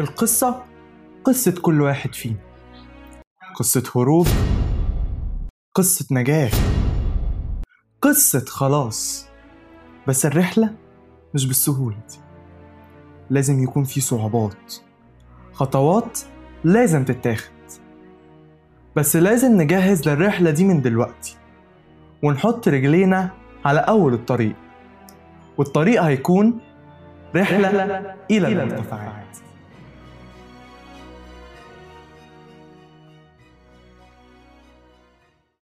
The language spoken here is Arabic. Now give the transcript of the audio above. القصة قصة كل واحد فينا، قصة هروب، قصة نجاة، قصة خلاص. بس الرحلة مش بالسهولة دي، لازم يكون في صعوبات، خطوات لازم تتاخد. بس لازم نجهز للرحلة دي من دلوقتي ونحط رجلينا على أول الطريق، والطريق هيكون رحلة إلى المرتفعات.